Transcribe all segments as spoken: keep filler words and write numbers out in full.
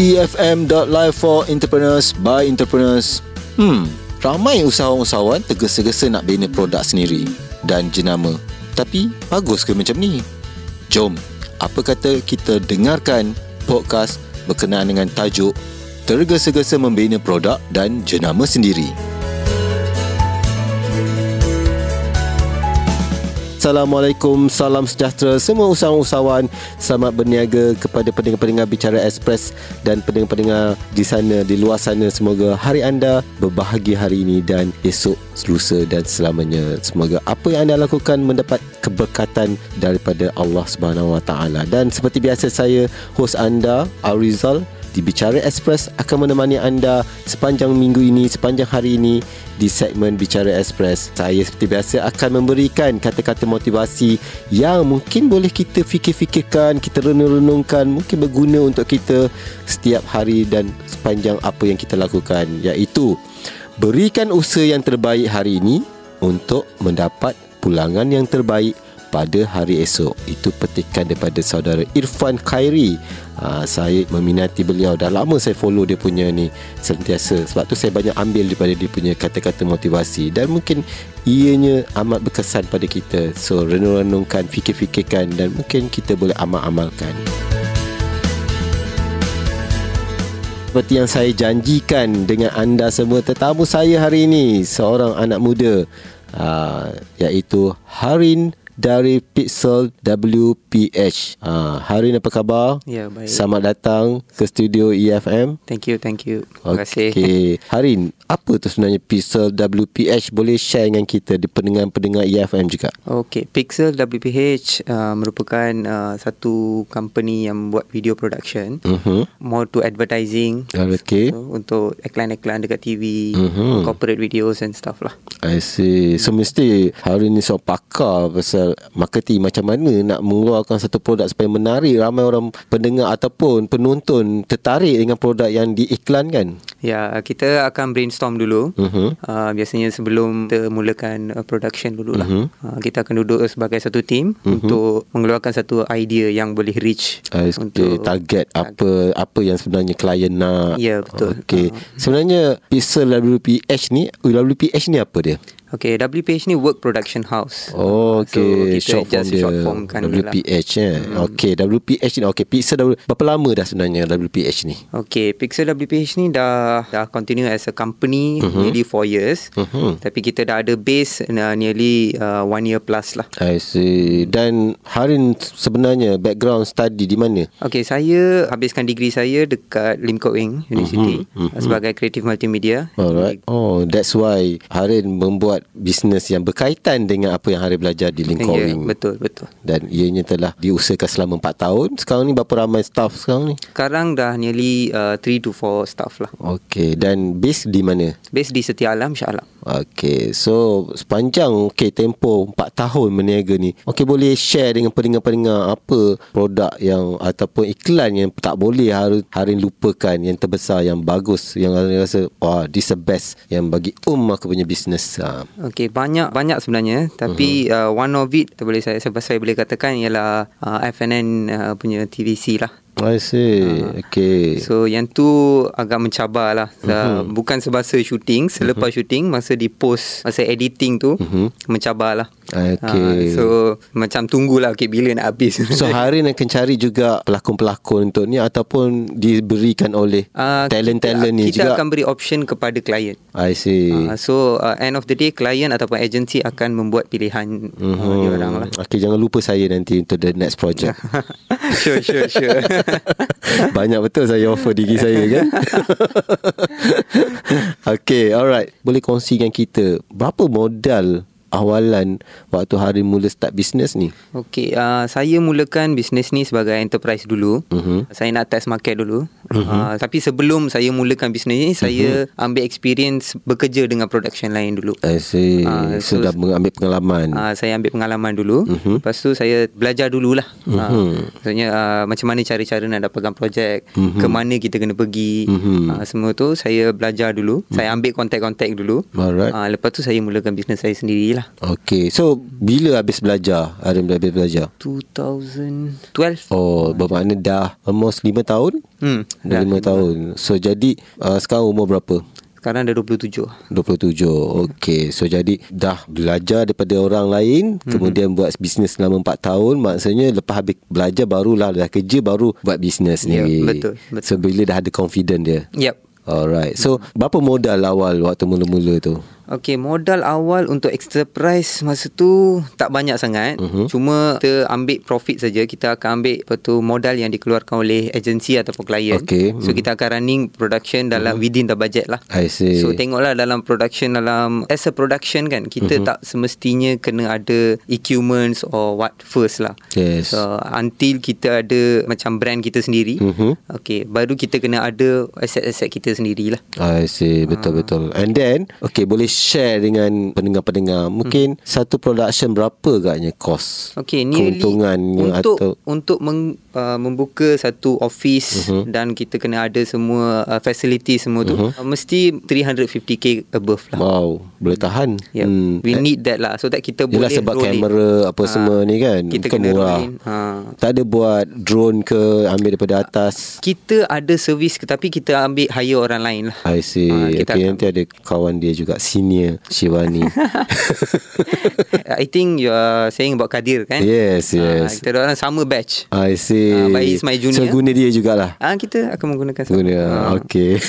E F M dot live for entrepreneurs by entrepreneurs. Hmm, ramai usahawan-usahawan tergesa-gesa nak bina produk sendiri dan jenama. Tapi, bagus ke macam ni? Jom, apa kata kita dengarkan podcast berkenaan dengan tajuk Tergesa-gesa Membina Produk dan Jenama Sendiri. Assalamualaikum, salam sejahtera semua usahawan-usahawan. Selamat berniaga kepada pendengar-pendengar Bicara Express dan pendengar-pendengar di sana, di luar sana. Semoga hari anda berbahagia hari ini dan esok, selusa dan selamanya. Semoga apa yang anda lakukan mendapat keberkatan daripada Allah subhanahu wa taala. Dan seperti biasa, saya hos anda, Arizal, di Bicara Express akan menemani anda sepanjang minggu ini, sepanjang hari ini di segmen Bicara Express. Saya seperti biasa akan memberikan kata-kata motivasi yang mungkin boleh kita fikir-fikirkan, kita renung-renungkan, mungkin berguna untuk kita setiap hari dan sepanjang apa yang kita lakukan, iaitu berikan usaha yang terbaik hari ini untuk mendapat pulangan yang terbaik pada hari esok. Itu petikan daripada saudara Irfan Khairi. Ha, saya meminati beliau. Dah lama saya follow dia punya ni, sentiasa. Sebab tu saya banyak ambil daripada dia punya kata-kata motivasi. Dan mungkin ianya amat berkesan pada kita. So, renung-renungkan, fikir-fikirkan dan mungkin kita boleh amal-amalkan. Seperti yang saya janjikan dengan anda semua, tetamu saya hari ini seorang anak muda, ha, iaitu Harin dari Pixel W P H. Ah, Harin, apa khabar? Ya, baik. Selamat datang ke studio E F M. Thank you, thank you. Terima kasih. Okay. Harin, apa tu sebenarnya Pixel W P H? Boleh share dengan kita, di pendengar-pendengar E F M juga. Okay, Pixel W P H uh, merupakan uh, satu company yang buat video production. Uh-huh. More to advertising. Okay. So, untuk iklan-iklan dekat T V, uh-huh, corporate videos and stuff lah. I see. So, mesti Harin ni seorang pakar pasal marketing, macam mana nak mengeluarkan satu produk supaya menarik ramai orang pendengar ataupun penonton tertarik dengan produk yang diiklankan. Ya, kita akan brainstorm dulu. Uh-huh. uh, Biasanya sebelum kita mulakan uh, production dululah. Uh-huh. uh, Kita akan duduk sebagai satu team. Uh-huh. Untuk mengeluarkan satu idea yang boleh reach uh, untuk target, target apa apa yang sebenarnya klien nak. Ya, betul. Okay. Uh-huh. Sebenarnya Pixel W P H ni W P H ni apa dia? Okay, W P H ni Work Production House. Oh, okay. So, kita short just form short form kan W P H lah. eh. hmm. Okay, W P H ni. Okay, Pixel W P H, berapa lama dah sebenarnya W P H ni? Okay, Pixel W P H ni dah dah continue as a company, uh-huh, nearly four years. Uh-huh. Tapi kita dah ada base uh, nearly uh, one year plus lah. I see. Dan Harin sebenarnya background study di mana? Okay, saya habiskan degree saya dekat Limkokwing University. Uh-huh. Uh-huh. Sebagai Creative Multimedia. Alright. Oh, that's why Harin membuat bisnes yang berkaitan dengan apa yang Harin belajar di Limkokwing. Yeah, betul, betul. Dan ianya telah diusahakan selama empat tahun. Sekarang ni berapa ramai staff sekarang ni? Sekarang dah nearly uh, three to four staff lah. Okay, dan base di mana? Base di Setia Alam, Shah Alam. Okay, so sepanjang okay, tempoh empat tahun meniaga ni, okay, boleh share dengan pendengar-pendengar apa produk yang ataupun iklan yang tak boleh Harin, Harin lupakan, yang terbesar, yang bagus, yang Harin rasa wah, this is the best yang bagi um aku punya bisnes. Ha. Okay, banyak-banyak sebenarnya. Tapi uh-huh, uh, one of it boleh saya, saya boleh katakan ialah uh, F N N uh, punya T V C lah. I see. Uh, okay. So yang tu agak mencabar lah. Uh-huh. Bukan semasa shooting, selepas uh-huh shooting, masa di post, masa editing tu uh-huh mencabar lah. Okay. Uh, so macam tunggulah, okay, bila nak habis. So Harin akan cari juga pelakon-pelakon untuk ni ataupun diberikan oleh uh, talent-talent kita, ni kita juga. Kita akan beri option kepada klien. I see. Uh, so uh, end of the day, klien ataupun agensi akan membuat pilihan uh-huh uh, diorang lah. Okay, jangan lupa saya nanti untuk the next project. Sure, sure, sure. Banyak betul saya offer diri saya kan. Okay, alright. Boleh kongsikan kita berapa modal awalan waktu Harin mula start bisnes ni? Okay, uh, saya mulakan bisnes ni sebagai enterprise dulu. Uh-huh. Saya nak test market dulu. Uh-huh. uh, Tapi sebelum saya mulakan bisnes ni, uh-huh, saya ambil experience bekerja dengan production lain dulu. I see. uh, so, Sudah mengambil pengalaman. uh, Saya ambil pengalaman dulu. Uh-huh. Lepas tu saya belajar dululah. Uh-huh. uh, Maksudnya uh, macam mana cara-cara nak dapatkan projek, uh-huh, ke mana kita kena pergi. Uh-huh. uh, Semua tu saya belajar dulu. Uh-huh. Saya ambil kontak-kontak dulu. Alright. uh, Lepas tu saya mulakan bisnes saya sendiri lah. Okay, so bila habis belajar? Harin habis belajar? twenty twelve. Oh, bermakna dah almost five tahun? Hmm, udah lima tahun. So jadi uh, sekarang umur berapa? Sekarang ada dua puluh tujuh. dua puluh tujuh. Okey. So jadi dah belajar daripada orang lain, mm-hmm. kemudian buat bisnes selama empat tahun. Maksudnya lepas habis belajar barulah dah kerja, baru buat bisnes ni. Yep, betul, betul. So bila dah ada confident dia. Yep. Alright. So mm-hmm. berapa modal awal waktu mula-mula tu? Okey, modal awal untuk extra price masa tu tak banyak sangat. Uh-huh. Cuma kita ambil profit saja. Kita akan ambil apa tu modal yang dikeluarkan oleh agensi ataupun klien. Okay. So uh-huh. kita akan running production dalam uh-huh. within the budget lah. I see. So tengoklah dalam production, dalam as a production kan, kita uh-huh. tak semestinya kena ada equipments or what first lah. Yes. So until kita ada macam brand kita sendiri. Uh-huh. Okey, baru kita kena ada aset-aset kita sendirilah. I see. Betul uh. betul. And then okey, boleh share dengan pendengar-pendengar mungkin hmm. satu production berapa agaknya kos, okay, keuntungannya untuk, atau untuk meng, uh, membuka satu office uh-huh. dan kita kena ada semua uh, facility semua tu uh-huh. uh, mesti three hundred fifty thousand above lah. Wow, boleh tahan. Yep. hmm. We need that lah, so that kita Yalah, boleh sebab kamera apa ha. semua ni kan kita bukan kena murah ha. tak ada buat drone ke ambil daripada atas. Kita ada servis tapi kita ambil hire orang lain lah. I see. ha, okay, nanti ada kawan dia juga, sini Senior Siwani. I think you are saying about Kadir kan? Yes, yes. Uh, kita orang sama batch. I see. Uh, but he's my junior. So guna dia jugalah. Ah uh, kita akan menggunakan sama. Guna. Uh. Okay.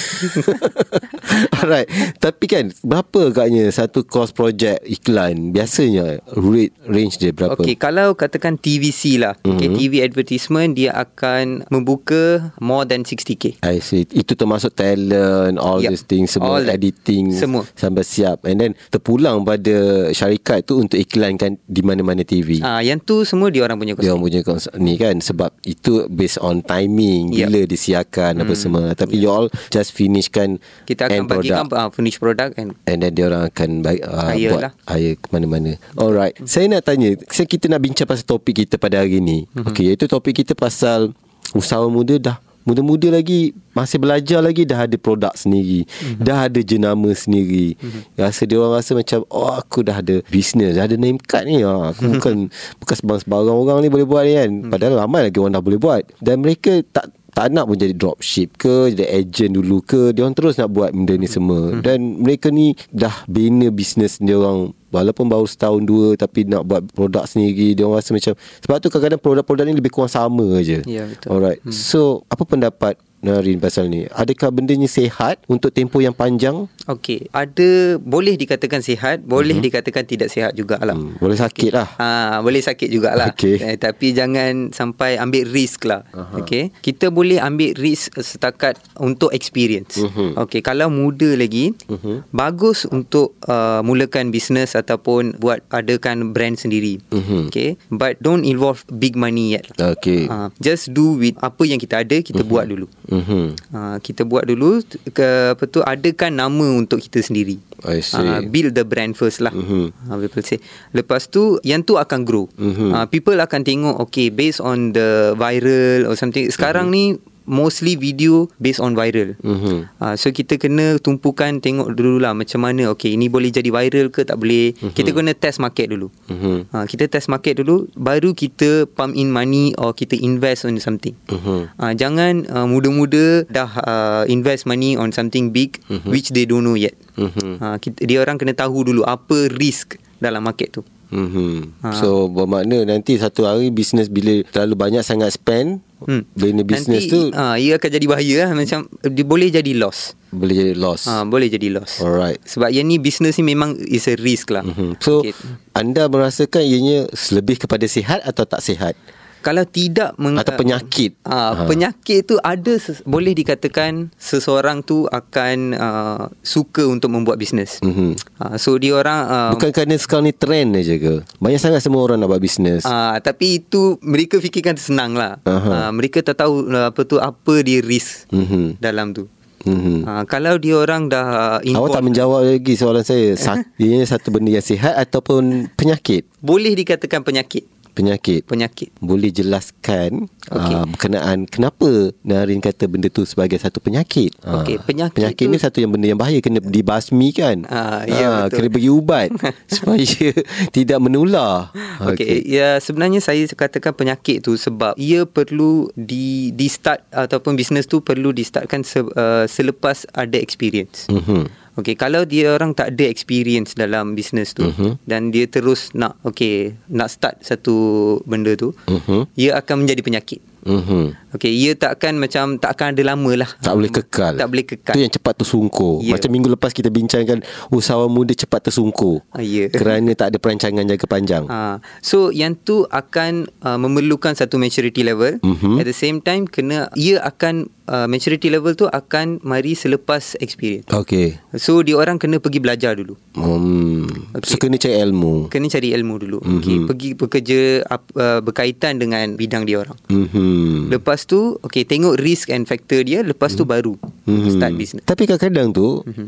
Alright. Tapi kan berapa agaknya satu kos projek iklan biasanya rate range dia berapa? Okay, kalau katakan T V C lah. Mm-hmm. Okay, T V advertisement dia akan membuka more than sixty thousand. I see. Itu termasuk talent, all yep. these things, semua all editing, semua sampai siap. And then terpulang pada syarikat tu untuk iklankan di mana-mana T V. Ah, yang tu semua dia orang punya konsep. Dia orang punya konsep ni kan, sebab itu based on timing, yep. bila disiarkan hmm. apa semua. Tapi yep. you all just finishkan kita akan bagikan uh, finish product and, and then dia orang akan bagi, uh, buat lah. Air ke mana-mana. Alright. Hmm. Saya nak tanya, kita nak bincang pasal topik kita pada hari ni. Hmm. Okey, iaitu topik kita pasal usaha muda dah. Muda-muda lagi, masih belajar lagi, dah ada produk sendiri, mm-hmm. dah ada jenama sendiri, mm-hmm. rasa dia orang rasa macam, oh aku dah ada business, dah ada name card ni, ha, aku mm-hmm. bukan bukan sebarang-sebarang orang ni boleh buat ni kan, mm-hmm. padahal ramai lagi orang dah boleh buat. Dan mereka tak tak nak pun jadi dropship ke, jadi agent dulu ke, dia orang terus nak buat benda ni semua. hmm. Dan mereka ni dah bina bisnes dia orang walaupun baru setahun dua, tapi nak buat produk sendiri. Dia orang rasa macam, sebab tu kadang-kadang produk-produk ni lebih kurang sama je. Ya, betul. Alright. hmm. So apa pendapat Harin pasal ni? Adakah bendanya sihat untuk tempoh yang panjang? Okey, ada, boleh dikatakan sihat, boleh mm-hmm. dikatakan tidak sihat jugalah. Mm, boleh sakit okay. lah. Ha, boleh sakit jugalah. Okay. Eh, tapi jangan sampai ambil risk lah. Uh-huh. Okey, kita boleh ambil risk setakat untuk experience. Uh-huh. Okey, kalau muda lagi, uh-huh. bagus untuk uh, mulakan bisnes ataupun buat adakan brand sendiri. Uh-huh. Okey, but don't involve big money yet. Okey. Uh, just do with apa yang kita ada, kita uh-huh. buat dulu. Mm-hmm. Uh, kita buat dulu ke, apa tu, adakan nama untuk kita sendiri. I see. Uh, build the brand first lah. Mm-hmm. uh, people say. Lepas tu yang tu akan grow. Mm-hmm. uh, People akan tengok, okay, based on the viral or something. Sekarang mm-hmm. ni mostly video based on viral. Mm-hmm. uh, So kita kena tumpukan, tengok dulu lah macam mana. Okay, ini boleh jadi viral ke tak boleh. Mm-hmm. Kita kena test market dulu. Mm-hmm. uh, Kita test market dulu, baru kita pump in money or kita invest on something. Mm-hmm. uh, Jangan uh, muda-muda dah uh, invest money on something big, mm-hmm. which they don't know yet. Mm-hmm. uh, kita, Dia orang kena tahu dulu apa risk dalam market tu. Mm-hmm. uh. So bermakna nanti satu hari bisnes bila terlalu banyak sangat spend, Hmm. bina bisnes tu uh, ia akan jadi bahaya lah. Macam dia boleh jadi loss. Boleh jadi loss uh, Boleh jadi loss. Alright. Sebab yang ni bisnes ni memang is a risk lah. Mm-hmm. So okay. anda merasakan ianya lebih kepada sihat atau tak sihat? Kalau tidak meng- Atau penyakit uh, ha. Penyakit tu ada ses- Boleh dikatakan seseorang tu akan uh, suka untuk membuat bisnes. mm-hmm. uh, So dia orang uh, bukan kerana sekarang ni trend je ke? Banyak sangat semua orang nak buat bisnes. uh, Tapi itu mereka fikirkan senang lah. uh-huh. uh, Mereka tak tahu uh, apa tu, apa dia risk mm-hmm. dalam tu. Mm-hmm. Ha, kalau dia orang dah uh, awak tak menjawab lagi soalan saya. Sa- Ianya satu benda yang sihat ataupun penyakit? Boleh dikatakan penyakit. penyakit. Penyakit. Boleh jelaskan okay. uh, berkenaan kenapa Harin kata benda tu sebagai satu penyakit. Okey, penyakit, penyakit tu, ni satu yang benda yang bahaya, kena dibasmi kan. Uh, ya, uh, betul. Kena bagi ubat supaya tidak menular. Okey, okay. Ya, sebenarnya saya katakan penyakit tu sebab ia perlu di di start ataupun bisnes tu perlu di startkan se, uh, selepas ada experience. Mhm. Okey, kalau dia orang tak ada experience dalam bisnes tu uh-huh. dan dia terus nak okey nak start satu benda tu, uh-huh. ia akan menjadi penyakit. Mhm. Okey, ia takkan macam takkan ada lama lah. Tak boleh kekal. Tak boleh kekal. Itu yang cepat tersungkur. Yeah. Macam minggu lepas kita bincangkan usahawan muda cepat tersungkur. Ah, yeah. Kerana tak ada perancangan jangka panjang. Ha. So yang tu akan uh, memerlukan satu maturity level. Mm-hmm. At the same time kena ia akan uh, maturity level tu akan mari selepas experience. Okey. So dia orang kena pergi belajar dulu. Hmm. Okay. So kena cari ilmu. Kena cari ilmu dulu. Mm-hmm. Okey, pergi bekerja uh, berkaitan dengan bidang dia orang. Mhm. Hmm. Lepas tu okay, tengok risk and factor dia. Lepas tu hmm. baru hmm. start business. Tapi kadang-kadang tu hmm.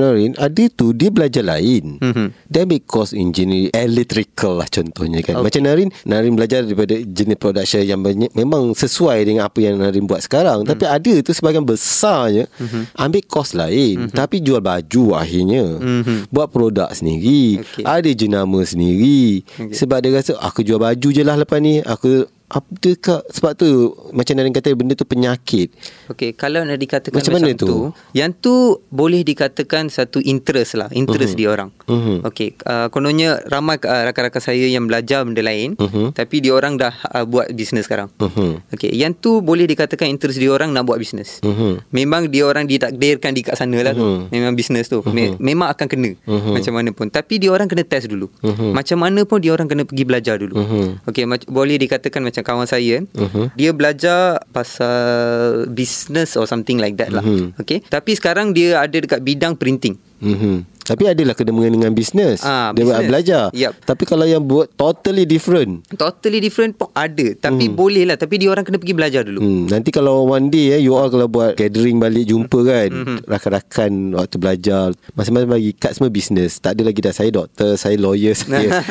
Harin, uh, ada tu dia belajar lain. hmm. Dia ambil course engineering electrical lah contohnya kan. okay. Macam Harin Harin belajar daripada jenis production yang banyak, memang sesuai dengan apa yang Harin buat sekarang. hmm. Tapi ada tu sebahagian besarnya hmm. ambil course lain. hmm. Tapi jual baju akhirnya. hmm. Buat produk sendiri. okay. Ada jenama sendiri. okay. Sebab dia rasa aku jual baju je lah lepas ni. Aku ada kak, sebab tu macam Harin kata benda tu penyakit. Okey, kalau nak dikatakan macam, macam mana tu? tu yang tu boleh dikatakan satu interest lah, interest uh-huh. dia orang. uh-huh. Okey, uh, kononnya ramai uh, rakan-rakan saya yang belajar benda lain, uh-huh. tapi dia orang dah uh, buat bisnes sekarang. uh-huh. Okey, yang tu boleh dikatakan interest dia orang nak buat bisnes. uh-huh. Memang dia orang ditakdirkan di kat sana lah tu. uh-huh. Memang bisnes tu uh-huh. memang akan kena uh-huh. macam mana pun, tapi dia orang kena test dulu. uh-huh. Macam mana pun dia orang kena pergi belajar dulu. uh-huh. Okey, ma- boleh dikatakan macam kawan saya, uh-huh. dia belajar pasal business or something like that lah. uh-huh. Okay, tapi sekarang dia ada dekat bidang printing. uh-huh. Tapi adalah kena mengenai dengan bisnes. ah, Dia buat belajar. yep. Tapi kalau yang buat totally different Totally different pun ada. Tapi hmm. boleh lah, tapi dia orang kena pergi belajar dulu. hmm. Nanti kalau one day eh, you all kalau buat gathering balik jumpa kan, hmm. rakan-rakan waktu belajar masing-masing bagi kad semua bisnes. Tak ada lagi dah saya doktor, saya lawyer, saya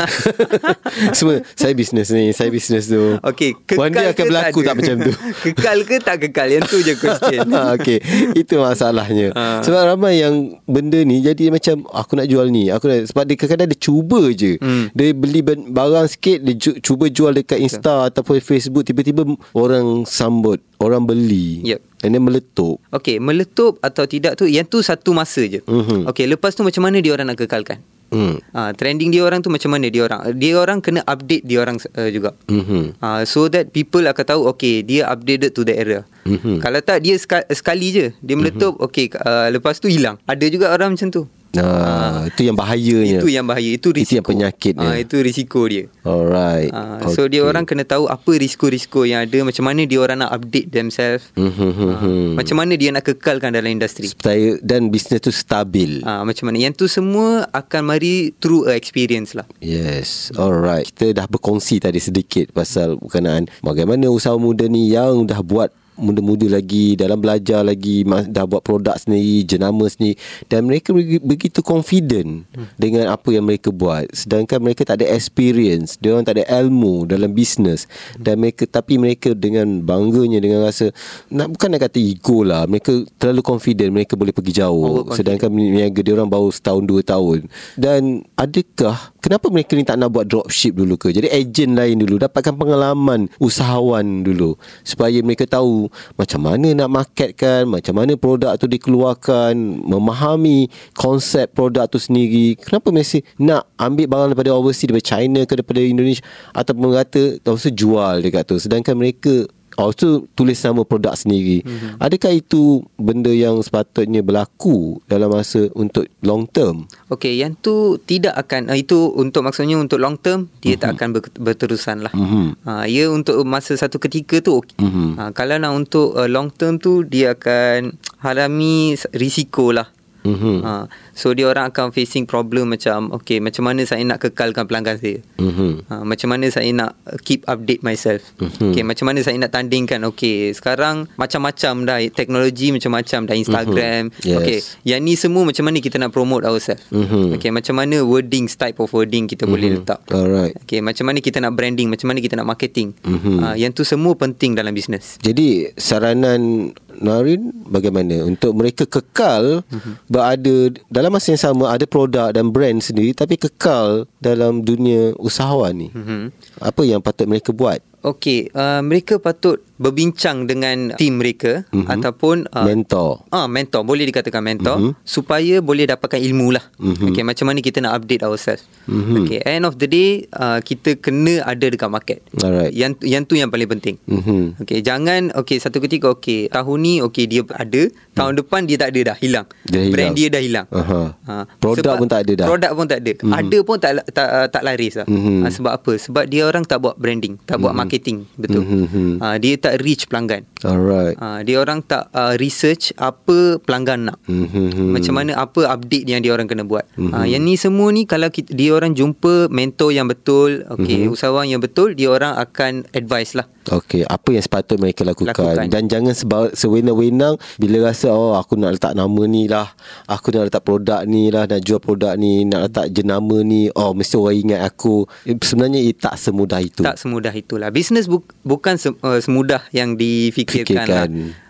semua saya bisnes ni, saya bisnes tu. Okay, one day akan berlaku tak, tak macam tu. Kekal ke tak kekal, yang tu je question. Okay, itu masalahnya. ha. Sebab ramai yang benda ni jadi macam aku nak jual ni, aku nak, sebab dia kadang-kadang dia cuba je. hmm. Dia beli barang sikit, dia ju, cuba jual dekat Insta okay. ataupun Facebook, tiba-tiba orang sambut, orang beli. Yep. And then meletup. Okay, meletup atau tidak tu, yang tu satu masa je. mm-hmm. Okay, lepas tu macam mana dia orang nak kekalkan? Mm. Uh, trending dia orang tu macam mana dia orang dia orang kena update dia orang uh, juga. mm-hmm. uh, So that people akan tahu okay, dia updated to the era. mm-hmm. Kalau tak, dia sekali, sekali je dia meletup. mm-hmm. Okay, uh, lepas tu hilang. Ada juga orang macam tu. Nah, ah, itu yang bahayanya. Itu yang bahaya, itu risiko. Itu yang penyakitnya. Ah, itu risiko dia. Alright. Ah, okay. So dia orang kena tahu apa risiko-risiko yang ada, macam mana dia orang nak update themselves. Mm-hmm. Ah, macam mana dia nak kekalkan dalam industri. Supaya dan bisnes tu stabil. Ah, macam mana? Yang tu semua akan mari through a experience lah. Yes. Alright. Kita dah berkongsi tadi sedikit pasal berkenaan bagaimana usaha muda ni yang dah buat, muda-muda lagi, dalam belajar lagi, dah buat produk sendiri, jenama sendiri, dan mereka begitu confident hmm. dengan apa yang mereka buat. Sedangkan mereka tak ada experience, dia orang tak ada ilmu dalam bisnes. hmm. Dan mereka, tapi mereka dengan bangganya, dengan rasa nak, bukan nak kata ego lah, mereka terlalu confident, mereka boleh pergi jauh. oh, Sedangkan niaga dia orang baru setahun dua tahun. Dan adakah, kenapa mereka ni tak nak buat dropship dulu ke? Jadi agent lain dulu, dapatkan pengalaman usahawan dulu, supaya mereka tahu macam mana nak marketkan, macam mana produk tu dikeluarkan, memahami konsep produk tu sendiri. Kenapa mesti nak ambil barang daripada overseas, daripada China ke daripada Indonesia, atau merata terus jual dekat tu, sedangkan mereka also tulis nama produk sendiri. mm-hmm. Adakah itu benda yang sepatutnya berlaku dalam masa untuk long term? Okey, yang tu tidak akan, itu untuk maksudnya untuk long term dia mm-hmm. tak akan berterusan lah. mm-hmm. ha, Ya, untuk masa satu ketika tu okay. mm-hmm. ha, Kalau nak untuk uh, long term tu, dia akan harami risiko lah. mm-hmm. uh, So dia orang akan facing problem macam okay, macam mana saya nak kekalkan pelanggan saya, mm-hmm. uh, macam mana saya nak keep update myself, mm-hmm. okay, macam mana saya nak tandingkan. Okay, sekarang macam-macam dah teknologi, macam-macam dah Instagram, mm-hmm. yes. okay, yang ni semua macam mana kita nak promote ourselves, mm-hmm. okay, macam mana wording, type of wording kita mm-hmm. boleh letak, alright. Okay, macam mana kita nak branding, macam mana kita nak marketing, mm-hmm. uh, yang tu semua penting dalam bisnes. Jadi saranan Harin bagaimana untuk mereka kekal mm-hmm. berada dalam masa yang sama, ada produk dan brand sendiri tapi kekal dalam dunia usahawan ni, mm-hmm. apa yang patut mereka buat? Okey, uh, mereka patut berbincang dengan tim mereka, mm-hmm. ataupun uh, mentor. Ah, uh, mentor, boleh dikatakan mentor, mm-hmm. supaya boleh dapatkan ilmu lah. Mm-hmm. Okey, macam mana kita nak update ourselves. Mm-hmm. Okey, end of the day uh, kita kena ada dekat market. Alright. Yang yang tu yang paling penting. Mm-hmm. Okey, jangan okey satu ketika okey tahun ni okey dia ada, tahun mm. depan dia tak ada dah, hilang. Dia Brand hilang. dia dah hilang. Uh-huh. Uh, produk pun tak ada dah. Produk pun tak ada. Mm-hmm. Ada pun tak tak, uh, tak laris lah. Mm-hmm. Uh, sebab apa? Sebab dia orang tak buat branding, tak buat mm-hmm. marketing. Marketing, betul, mm-hmm. uh, dia tak reach pelanggan. Alright. Uh, dia orang tak uh, research apa pelanggan nak, mm-hmm. macam mana, apa update yang dia orang kena buat. Mm-hmm. Uh, yang ni semua ni kalau kita, dia orang jumpa mentor yang betul, okay, mm-hmm. usahawan yang betul, dia orang akan advice lah. Okey, apa yang sepatutnya mereka lakukan, lakukan. Dan jangan seba- sewenang-wenang bila rasa oh aku nak letak nama ni lah, aku nak letak produk ni lah, nak jual produk ni, nak letak jenama ni, oh mesti orang ingat aku. Sebenarnya eh, tak semudah itu. Tak semudah itulah. Bisnes bu- bukan se- uh, semudah yang difikirkan lah.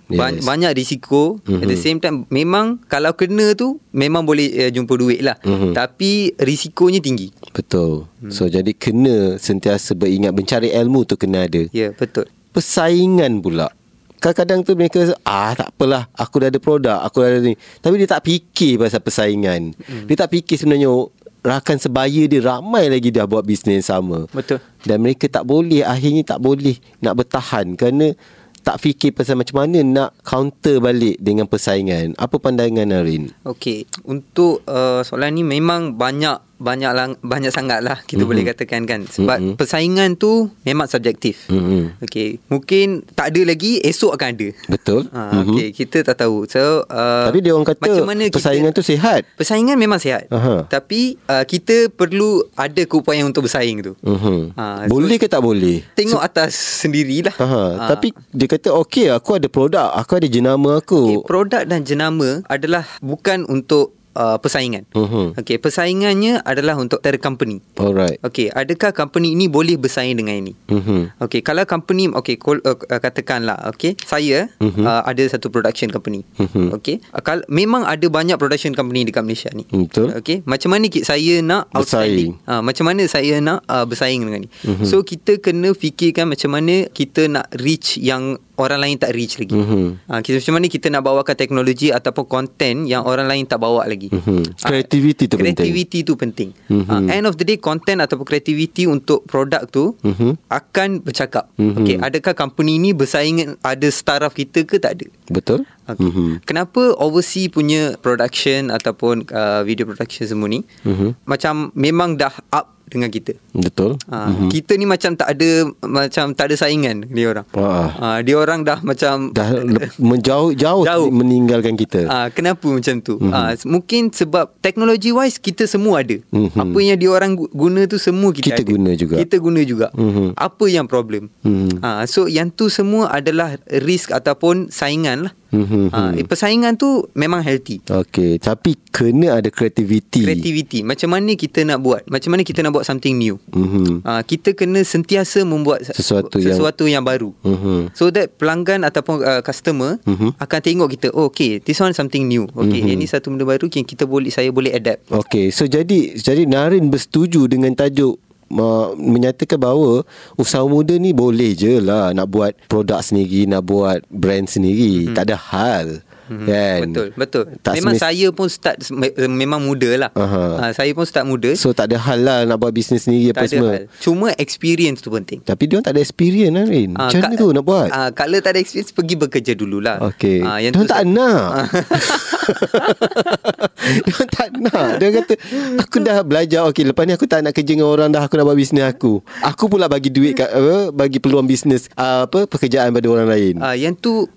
Yes. Banyak risiko, mm-hmm. at the same time memang kalau kena tu memang boleh uh, jumpa duit lah, mm-hmm. tapi risikonya tinggi. Betul. Mm. So jadi kena sentiasa beringat, mencari ilmu tu kena ada. Ya, yeah, betul. Persaingan pula, kadang-kadang tu mereka ah tak apalah, aku dah ada produk, aku dah ada ni, tapi dia tak fikir pasal persaingan. Mm. Dia tak fikir sebenarnya rakan sebaya dia ramai lagi dah buat bisnes sama. Betul. Dan mereka tak boleh, akhirnya tak boleh nak bertahan kerana tak fikir pasal macam mana nak counter balik dengan persaingan. Apa pandangan Harin? Okey, untuk uh, soalan ni memang banyak banyak lang, banyak sangatlah kita mm-hmm. boleh katakan kan, sebab mm-hmm. persaingan tu memang subjektif. Mm-hmm. Okey, mungkin tak ada lagi, esok akan ada. Betul. Ha, mm-hmm. Okey, kita tak tahu. So uh, tapi dia orang kata persaingan kita, tu sihat. Persaingan memang sihat. Uh-huh. Tapi uh, kita perlu ada keupayaan untuk bersaing tu. Uh-huh. Ha, boleh so, ke tak boleh? Tengok so, atas sendirilah. Uh-huh. Ha. Tapi dia kata okey, aku ada produk, aku ada jenama aku. Okay, produk dan jenama adalah bukan untuk Uh, persaingan. Uh-huh. Okey, persaingannya adalah untuk antar company. Alright. Okey, adakah company ini boleh bersaing dengan ini? Uh-huh. Okey, kalau company okey uh, katakanlah okey, saya uh-huh. uh, ada satu production company. Uh-huh. Okey, uh, kal- memang ada banyak production company dekat Malaysia ni. Betul. Okey, macam mana saya nak outstanding? Uh, macam mana saya nak uh, bersaing dengan ni? Uh-huh. So kita kena fikirkan macam mana kita nak reach yang orang lain tak reach lagi. Mm-hmm. Ha, kita, macam mana kita nak bawakan teknologi ataupun konten yang orang lain tak bawa lagi. Mm-hmm. Kreativiti tu, ha, kreativiti tu penting. Mm-hmm. Ha, end of the day, konten ataupun kreativiti untuk produk tu mm-hmm. akan bercakap. Mm-hmm. Okay, adakah company ni bersaing ada startup kita ke tak ada? Betul. Okay. Mm-hmm. Kenapa overseas punya production ataupun uh, video production semua ni mm-hmm. macam memang dah up dengan kita. Betul. Ha, mm-hmm. Kita ni macam tak ada, macam tak ada saingan dia orang. Ha, dia orang dah macam dah menjauh jauh meninggalkan kita. Ha, kenapa macam tu? Mm-hmm. Ha, mungkin sebab teknologi wise kita semua ada. Mm-hmm. Apa yang dia orang guna tu semua kita, kita ada. Kita guna juga. Kita guna juga. Mm-hmm. Apa yang problem? Mm-hmm. Ha, so yang tu semua adalah risk ataupun saingan lah. Mm-hmm. Ha, persaingan tu memang healthy. Okay, tapi kena ada kreativiti. Kreativiti, macam mana kita nak buat, macam mana kita nak buat something new. Mm-hmm. Ha, kita kena sentiasa membuat sesuatu, sesuatu yang, yang baru. Mm-hmm. So that pelanggan ataupun uh, customer mm-hmm. akan tengok kita, oh, okay, this one something new. Okay, mm-hmm. ini satu benda baru yang kita boleh, saya boleh adapt. Okay, so jadi jadi Harin bersetuju dengan tajuk menyatakan bahawa usaha muda ni boleh je lah nak buat produk sendiri, nak buat brand sendiri, hmm. tak ada hal. Hmm. Kan? Betul, betul. Tak memang semest... saya pun start me- memang muda lah. Uh, saya pun start muda. So tak ada hal lah nak buat bisnes sendiri tak apa semua. Hal. Cuma experience tu penting. Tapi dia tak ada experience Harin. Uh, Macam mana tu nak buat? Uh, kalau tak ada experience, pergi bekerja dululah. Okay. Uh, yang tu tak saya... nak. dia tak nak. Dia kata aku dah belajar, okey lepas ni aku tak nak kerja dengan orang dah, aku nak buat bisnes aku. Aku pula bagi duit kat, uh, bagi peluang bisnes uh, apa pekerjaan pada orang lain. Uh, yang tu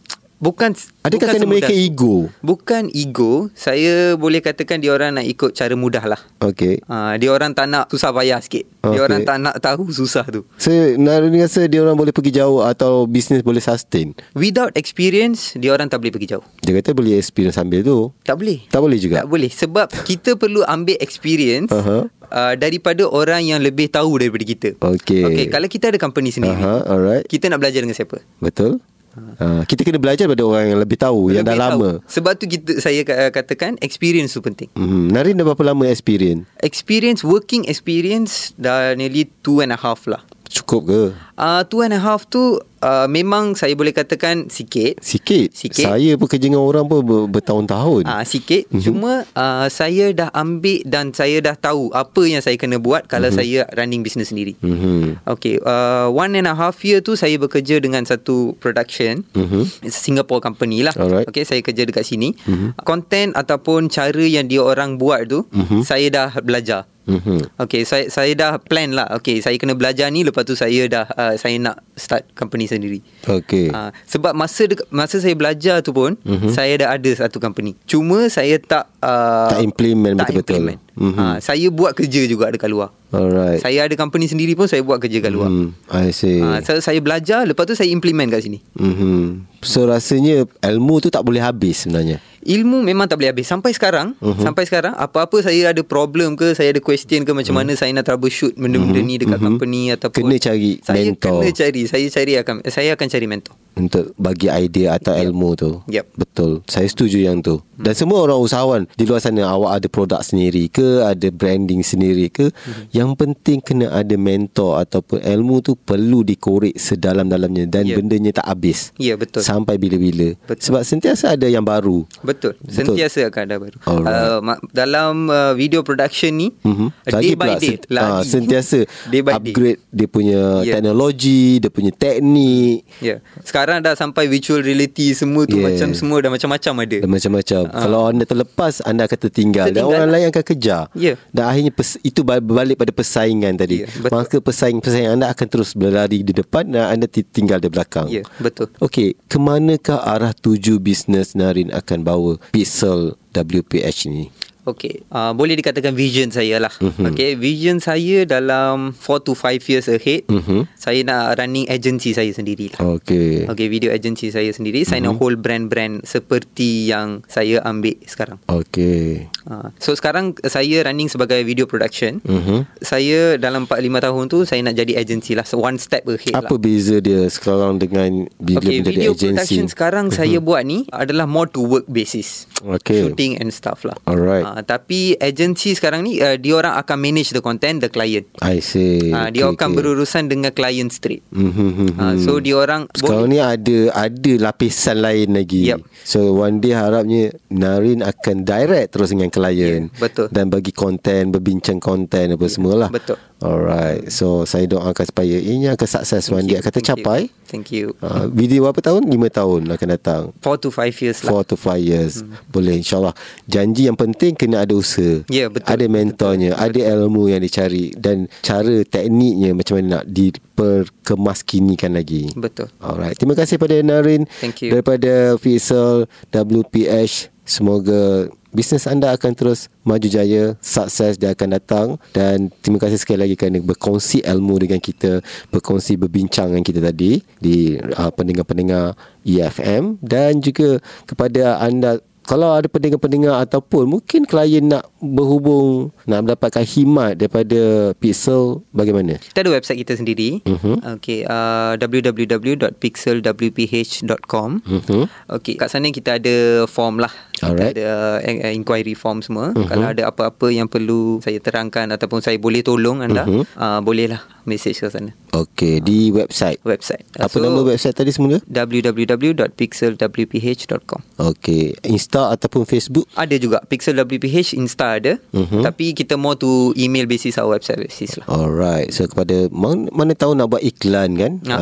Bukan Adakah bukan saya memiliki ego? Bukan ego. Saya boleh katakan diorang nak ikut cara mudah lah. Okay. uh, Diorang tak nak susah payah sikit. Okay. Diorang tak nak tahu susah tu. So, Naren rasa diorang boleh pergi jauh atau bisnes boleh sustain? Without experience, diorang tak boleh pergi jauh. Dia kata boleh experience sambil tu. Tak boleh. Tak boleh juga? Tak boleh. Sebab kita perlu ambil experience uh-huh. uh, daripada orang yang lebih tahu daripada kita. Okay, okay. Kalau kita ada company sendiri, uh-huh. alright, kita nak belajar dengan siapa? Betul. Ha, kita kena belajar daripada orang yang lebih tahu, lebih yang dah tahu. lama. Sebab tu kita, saya katakan experience tu penting. Mm-hmm. Narin dah berapa lama experience? Experience, working experience dah nearly two and a half lah. Cukup ke? Uh, two and a half tu uh, memang saya boleh katakan sikit. Sikit? Sikit. Saya pun kerja dengan orang pun ber- bertahun-tahun. uh, Sikit. Mm-hmm. Cuma uh, saya dah ambil dan saya dah tahu apa yang saya kena buat kalau mm-hmm. saya running business sendiri. Mm-hmm. Okay, uh, one and a half year tu saya bekerja dengan satu production. Mm-hmm. Singapore company lah. Alright. Okay, saya kerja dekat sini. Mm-hmm. Content ataupun cara yang dia orang buat tu, mm-hmm. saya dah belajar. Mm-hmm. Okay, saya saya dah plan lah. Okay, saya kena belajar ni. Lepas tu saya dah uh, saya nak start company sendiri. Okay. Uh, sebab masa dek, masa saya belajar tu pun, mm-hmm. saya dah ada satu company. Cuma saya tak uh, tak implement tak betul-betul. Implement. Mm-hmm. Uh, saya buat kerja juga dekat luar. Alright. Saya ada company sendiri pun saya buat kerja kat luar. Mm, I see. Ha, so, saya belajar, lepas tu saya implement kat sini. Mm-hmm. So rasanya ilmu tu tak boleh habis sebenarnya. Ilmu memang tak boleh habis. Sampai sekarang, mm-hmm. sampai sekarang apa-apa saya ada problem ke, saya ada question ke, macam mm. mana saya nak troubleshoot benda-benda mm-hmm. ni dekat mm-hmm. company ataupun kena cari saya mentor. Saya kena cari, saya cari akan saya akan cari mentor untuk bagi idea atau yep. ilmu tu. Yep. Betul. Saya setuju yang tu. Mm. Dan semua orang usahawan di luar sana, awak ada produk sendiri ke, ada branding sendiri ke, mm-hmm. yang penting kena ada mentor ataupun ilmu tu perlu dikorek sedalam-dalamnya dan yeah. bendanya tak habis. Ya, yeah, betul. Sampai bila-bila. Betul. Sebab sentiasa ada yang baru. Betul. betul. Sentiasa akan ada baru. Uh, dalam uh, video production ni, mm-hmm. day by day senti- lagi. Ha, sentiasa day by upgrade day. Dia punya yeah. teknologi, dia punya teknik. Ya. Yeah. Sekarang dah sampai virtual reality semua tu yeah. macam semua dah macam-macam ada. Dah macam-macam. Uh. Kalau anda terlepas, anda akan tertinggal, tertinggal dan orang lah. lain akan kejar. Yeah. Dan akhirnya pes- itu berbalik pada persaingan tadi. Yeah, maka persaing-persaing anda akan terus berlari di depan dan anda tinggal di belakang. Ya, yeah, betul. Okey, ke manakah arah tuju bisnes Narin akan bawa Pixel W P H ni? Okey, uh, boleh dikatakan vision saya lah. Mm-hmm. Okey, vision saya dalam four to five years ahead, mm-hmm. saya nak running agency saya sendiri lah. Okey. Okey, video agency saya sendiri, mm-hmm. saya nak hold brand-brand seperti yang saya ambil sekarang. Okey. Uh, so sekarang saya running sebagai video production. Mm-hmm. Saya dalam four to five tahun tu saya nak jadi agency lah. So one step ahead. Apa lah. Apa beza dia sekarang dengan bila okay, menjadi agency? Okey, video production sekarang mm-hmm. saya buat ni adalah more to work basis. Okay. Shooting and stuff lah. Alright. Uh, Uh, tapi agensi sekarang ni uh, dia orang akan manage the content, the client. I see. Uh, dia okay, akan okay. berurusan dengan client straight. Mm-hmm. Uh, so dia orang sekarang boleh. Ni ada ada lapisan lain lagi. Yep. So one day harapnya Narin akan direct terus dengan client. Yeah, betul. Dan bagi content, berbincang content apa yeah, semualah. Betul. Alright. So saya doakan supaya ini akan sukses one day, akan tercapai. Thank you. Uh, video berapa tahun? lima tahun akan datang. four to five years lah. four to five years. Hmm. Boleh insyaAllah. Janji yang penting kena ada usaha. Ya, yeah, betul. Ada mentornya, betul. Ada ilmu yang dicari dan cara tekniknya macam mana nak diperkemaskinikan lagi. Betul. Alright. Terima kasih pada Narin. Thank you. Daripada Pixel W P H. Semoga bisnes anda akan terus maju jaya, sukses dia akan datang. Dan terima kasih sekali lagi kerana berkongsi ilmu dengan kita, berkongsi berbincang dengan kita tadi di uh, pendengar-pendengar E F M. Dan juga kepada anda, kalau ada pendengar-pendengar ataupun mungkin klien nak berhubung, nak mendapatkan khidmat daripada Pixel, bagaimana? Kita ada website kita sendiri. Uh-huh. Okay, uh, w w w dot pixel w p h dot com. Uh-huh. Okay, kat sana kita ada form lah. Alright. Kita ada uh, inquiry form semua. Uh-huh. Kalau ada apa-apa yang perlu saya terangkan ataupun saya boleh tolong anda, uh-huh. uh, bolehlah message ke sana. Okay, uh, di website. Website. Uh, apa so, nama website tadi semula? w w w dot pixel w p h dot com. Okay, Insta ataupun Facebook? Ada juga. Pixel W P H Insta ada, uh-huh. tapi kita more to email basis atau website basis lah. Alright. So kepada mana, mana tahu nak buat iklan kan, uh-huh.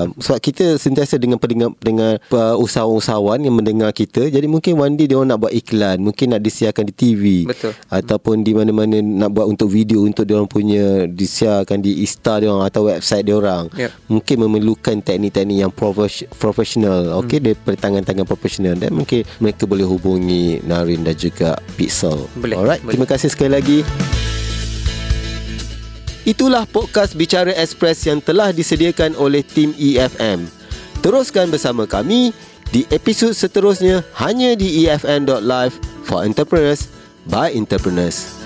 uh, sebab kita sentiasa dengan pendengar, pendengar uh, usahawan-usahawan yang mendengar kita. Jadi mungkin one day dia orang nak buat iklan, mungkin nak disiarkan di T V. Betul. Ataupun di mana-mana nak buat untuk video, untuk diorang punya disiarkan di Insta diorang atau website diorang, yep. Mungkin memerlukan teknik-teknik yang profes- professional, okay, hmm. daripada tangan-tangan professional. Dan mungkin mereka boleh hubungi Harin dan juga Pixel. Boleh. Alright, boleh. Terima kasih sekali lagi. Itulah podcast Bicara Express yang telah disediakan oleh tim E F M. Teruskan bersama kami di episod seterusnya hanya di E F M dot live for entrepreneurs by entrepreneurs.